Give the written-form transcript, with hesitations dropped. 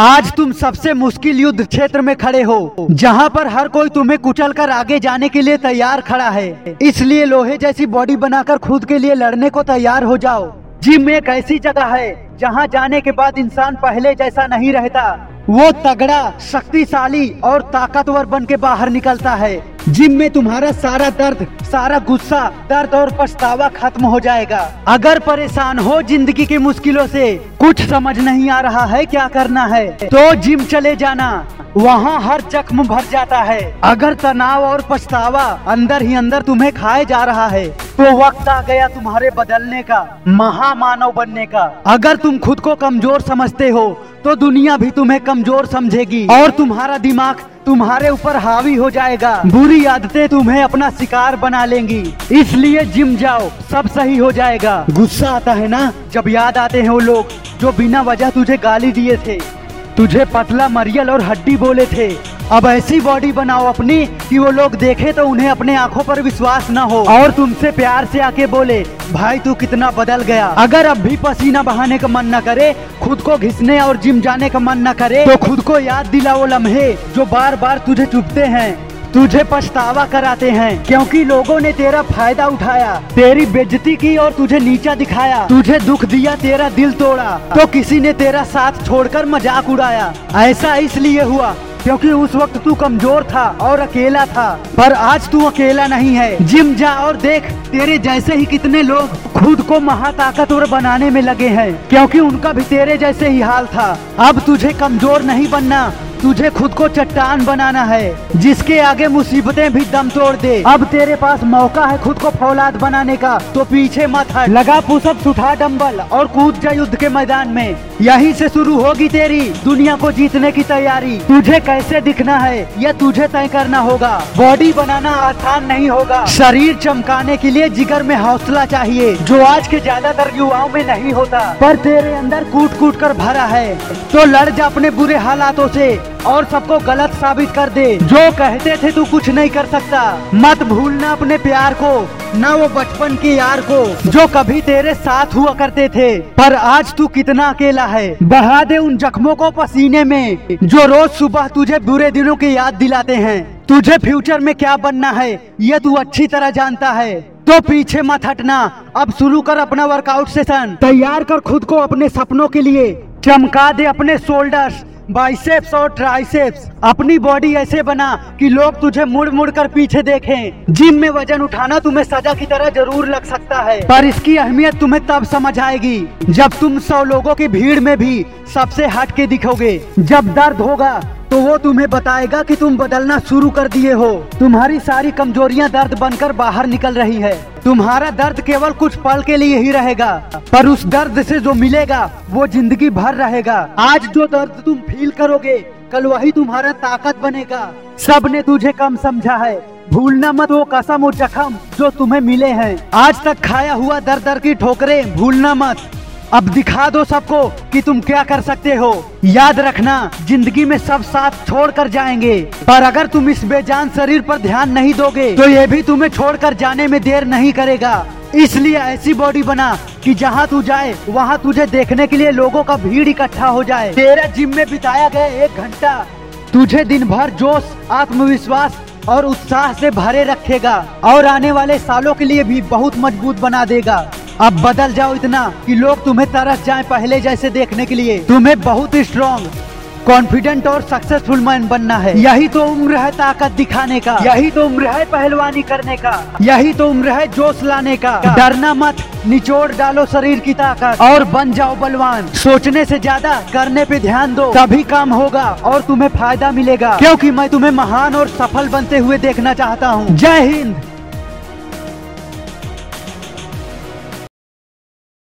आज तुम सबसे मुश्किल युद्ध क्षेत्र में खड़े हो, जहां पर हर कोई तुम्हें कुचलकर आगे जाने के लिए तैयार खड़ा है। इसलिए लोहे जैसी बॉडी बनाकर खुद के लिए लड़ने को तैयार हो जाओ। जिम एक ऐसी जगह है जहां जाने के बाद इंसान पहले जैसा नहीं रहता। वो तगड़ा, शक्तिशाली और ताकतवर बन के बाहर निकलता है। जिम में तुम्हारा सारा दर्द, सारा गुस्सा, दर्द और पछतावा खत्म हो जाएगा। अगर परेशान हो जिंदगी की मुश्किलों से, कुछ समझ नहीं आ रहा है क्या करना है, तो जिम चले जाना। वहाँ हर जख्म भर जाता है। अगर तनाव और पछतावा अंदर ही अंदर तुम्हें खाए जा रहा है, तो वक्त आ गया तुम्हारे बदलने का, महामानव बनने का। अगर तुम खुद को कमजोर समझते हो, तो दुनिया भी तुम्हें कमजोर समझेगी और तुम्हारा दिमाग तुम्हारे ऊपर हावी हो जाएगा। बुरी आदतें तुम्हें अपना शिकार बना लेंगी। इसलिए जिम जाओ, सब सही हो जाएगा। गुस्सा आता है ना जब याद आते हैं वो लोग जो बिना वजह तुझे गाली दिए थे, तुझे पतला, मरियल और हड्डी बोले थे। अब ऐसी बॉडी बनाओ अपनी कि वो लोग देखे तो उन्हें अपने आंखों पर विश्वास न हो और तुमसे प्यार से आके बोले, भाई तू कितना बदल गया। अगर अब भी पसीना बहाने का मन न करे, खुद को घिसने और जिम जाने का मन न करे, तो खुद को याद दिला वो लम्हे जो बार बार तुझे चुभते हैं, तुझे पछतावा कराते हैं, क्योंकि लोगों ने तेरा फायदा उठाया, तेरी बेइज्जती की और तुझे नीचा दिखाया, तुझे दुख दिया, तेरा दिल तोड़ा, तो किसी ने तेरा साथ छोड़कर मजाक उड़ाया। ऐसा इसलिए हुआ क्योंकि उस वक्त तू कमजोर था और अकेला था, पर आज तू अकेला नहीं है। जिम जा और देख, तेरे जैसे ही कितने लोग खुद को महाताकतवर बनाने में लगे हैं, क्योंकि उनका भी तेरे जैसे ही हाल था। अब तुझे कमजोर नहीं बनना, तुझे खुद को चट्टान बनाना है जिसके आगे मुसीबतें भी दम तोड़ दे। अब तेरे पास मौका है खुद को फौलाद बनाने का, तो पीछे मत हट। लगा पुशअप्स, उठा डंबल और कूद जा युद्ध के मैदान में। यहीं से शुरू होगी तेरी दुनिया को जीतने की तैयारी। तुझे कैसे दिखना है यह तुझे तय करना होगा। बॉडी बनाना आसान नहीं होगा। शरीर चमकाने के लिए जिगर में हौसला चाहिए, जो आज के ज्यादातर युवाओं में नहीं होता, पर तेरे अंदर कूट कूट कर भरा है। तो लड़ जा अपने बुरे हालातों से और सबको गलत साबित कर दे जो कहते थे तू कुछ नहीं कर सकता। मत भूलना अपने प्यार को, ना वो बचपन के यार को जो कभी तेरे साथ हुआ करते थे। पर आज तू कितना अकेला है। बहा दे उन जख्मों को पसीने में जो रोज सुबह तुझे बुरे दिनों की याद दिलाते हैं। तुझे फ्यूचर में क्या बनना है ये तू अच्छी तरह जानता है, तो पीछे मत हटना। अब शुरू कर अपना वर्कआउट सेशन, तैयार कर खुद को अपने सपनों के लिए। चमका दे अपने शोल्डर्स, बाइसेप्स और ट्राइसेप्स। अपनी बॉडी ऐसे बना कि लोग तुझे मुड़ मुड़ कर पीछे देखें। जिम में वजन उठाना तुम्हें सजा की तरह जरूर लग सकता है, पर इसकी अहमियत तुम्हें तब समझ आएगी जब तुम 100 लोगों की भीड़ में भी सबसे हट के दिखोगे। जब दर्द होगा तो वो तुम्हें बताएगा कि तुम बदलना शुरू कर दिए हो। तुम्हारी सारी कमजोरियां दर्द बनकर बाहर निकल रही है। तुम्हारा दर्द केवल कुछ पल के लिए ही रहेगा, पर उस दर्द से जो मिलेगा वो जिंदगी भर रहेगा। आज जो दर्द तुम फील करोगे, कल वही तुम्हारा ताकत बनेगा। सब ने तुझे कम समझा है, भूलना मत वो कसम और जख्म जो तुम्हें मिले हैं। आज तक खाया हुआ दर दर की ठोकरें भूलना मत। अब दिखा दो सबको कि तुम क्या कर सकते हो। याद रखना, जिंदगी में सब साथ छोड़ कर जाएंगे, पर अगर तुम इस बेजान शरीर पर ध्यान नहीं दोगे तो ये भी तुम्हें छोड़ कर जाने में देर नहीं करेगा। इसलिए ऐसी बॉडी बना कि जहाँ तू जाए वहाँ तुझे देखने के लिए लोगों का भीड़ इकट्ठा हो जाए। तेरा जिम में बिताया गया 1 घंटा तुझे दिन भर जोश, आत्मविश्वास और उत्साह से भरे रखेगा और आने वाले सालों के लिए भी बहुत मजबूत बना देगा। अब बदल जाओ इतना कि लोग तुम्हें तरस जाएं पहले जैसे देखने के लिए। तुम्हें बहुत स्ट्रॉन्ग, कॉन्फिडेंट और सक्सेसफुल मैन बनना है। यही तो उम्र है ताकत दिखाने का, यही तो उम्र है पहलवानी करने का, यही तो उम्र है जोश लाने का। डरना मत, निचोड़ डालो शरीर की ताकत और बन जाओ बलवान। सोचने से ज्यादा करने पे ध्यान दो, तभी काम होगा और तुम्हें फायदा मिलेगा, क्योंकि मैं तुम्हें महान और सफल बनते हुए देखना चाहता हूँ। जय हिंद।